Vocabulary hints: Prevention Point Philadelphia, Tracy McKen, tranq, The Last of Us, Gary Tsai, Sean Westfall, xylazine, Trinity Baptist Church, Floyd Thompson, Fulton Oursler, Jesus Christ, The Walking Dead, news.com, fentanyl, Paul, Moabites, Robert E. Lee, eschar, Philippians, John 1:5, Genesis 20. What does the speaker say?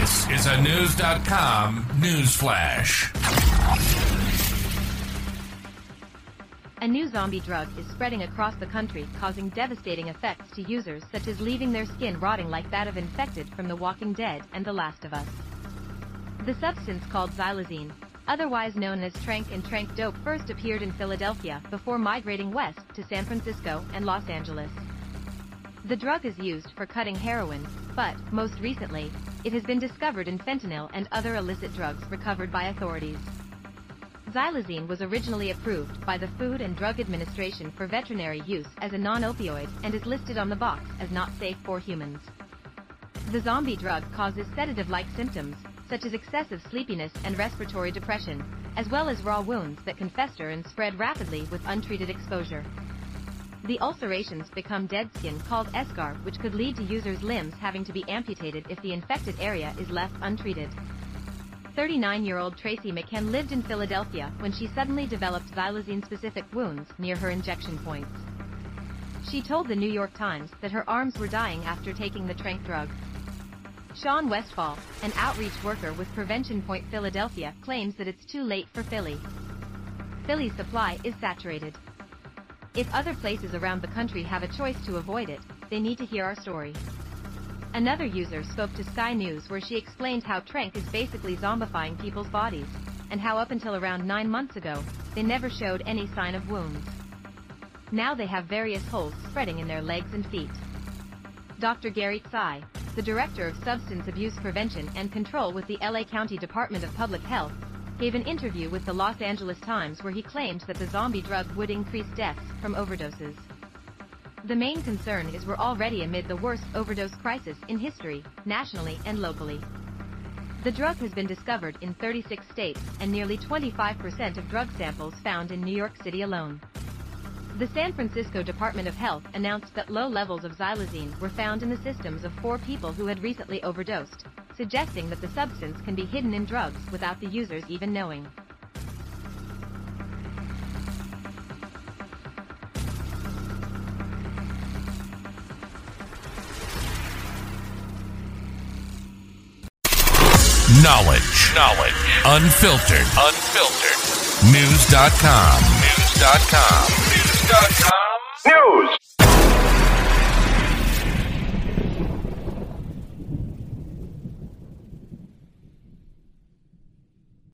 This is a news.com newsflash. A new zombie drug is spreading across the country, causing devastating effects to users, such as leaving their skin rotting like that of Infected from The Walking Dead and The Last of Us. The substance called xylazine, otherwise known as tranq and tranq dope, first appeared in Philadelphia before migrating west to San Francisco and Los Angeles. The drug is used for cutting heroin, but, most recently, it has been discovered in fentanyl and other illicit drugs recovered by authorities. Xylazine was originally approved by the Food and Drug Administration for veterinary use as a non-opioid and is listed on the box as not safe for humans. The zombie drug causes sedative-like symptoms, such as excessive sleepiness and respiratory depression, as well as raw wounds that can fester and spread rapidly with untreated exposure. The ulcerations become dead skin called eschar, which could lead to users' limbs having to be amputated if the infected area is left untreated. 39-year-old Tracy McKen lived in Philadelphia when she suddenly developed xylazine-specific wounds near her injection points. She told the New York Times that her arms were dying after taking the tranq drug. Sean Westfall, an outreach worker with Prevention Point Philadelphia, claims that it's too late for Philly. Philly's supply is saturated. If other places around the country have a choice to avoid it, they need to hear our story. Another user spoke to Sky News, where she explained how tranq is basically zombifying people's bodies, and how up until around 9 months ago, they never showed any sign of wounds. Now they have various holes spreading in their legs and feet. Dr. Gary Tsai, the Director of Substance Abuse Prevention and Control with the LA County Department of Public Health, gave an interview with the Los Angeles Times where he claimed that the zombie drug would increase deaths from overdoses. The main concern is we're already amid the worst overdose crisis in history, nationally and locally. The drug has been discovered in 36 states and nearly 25% of drug samples found in New York City alone. The San Francisco Department of Health announced that low levels of xylazine were found in the systems of 4 people who had recently overdosed, suggesting that the substance can be hidden in drugs without the users even knowing. Knowledge. Unfiltered. News.com.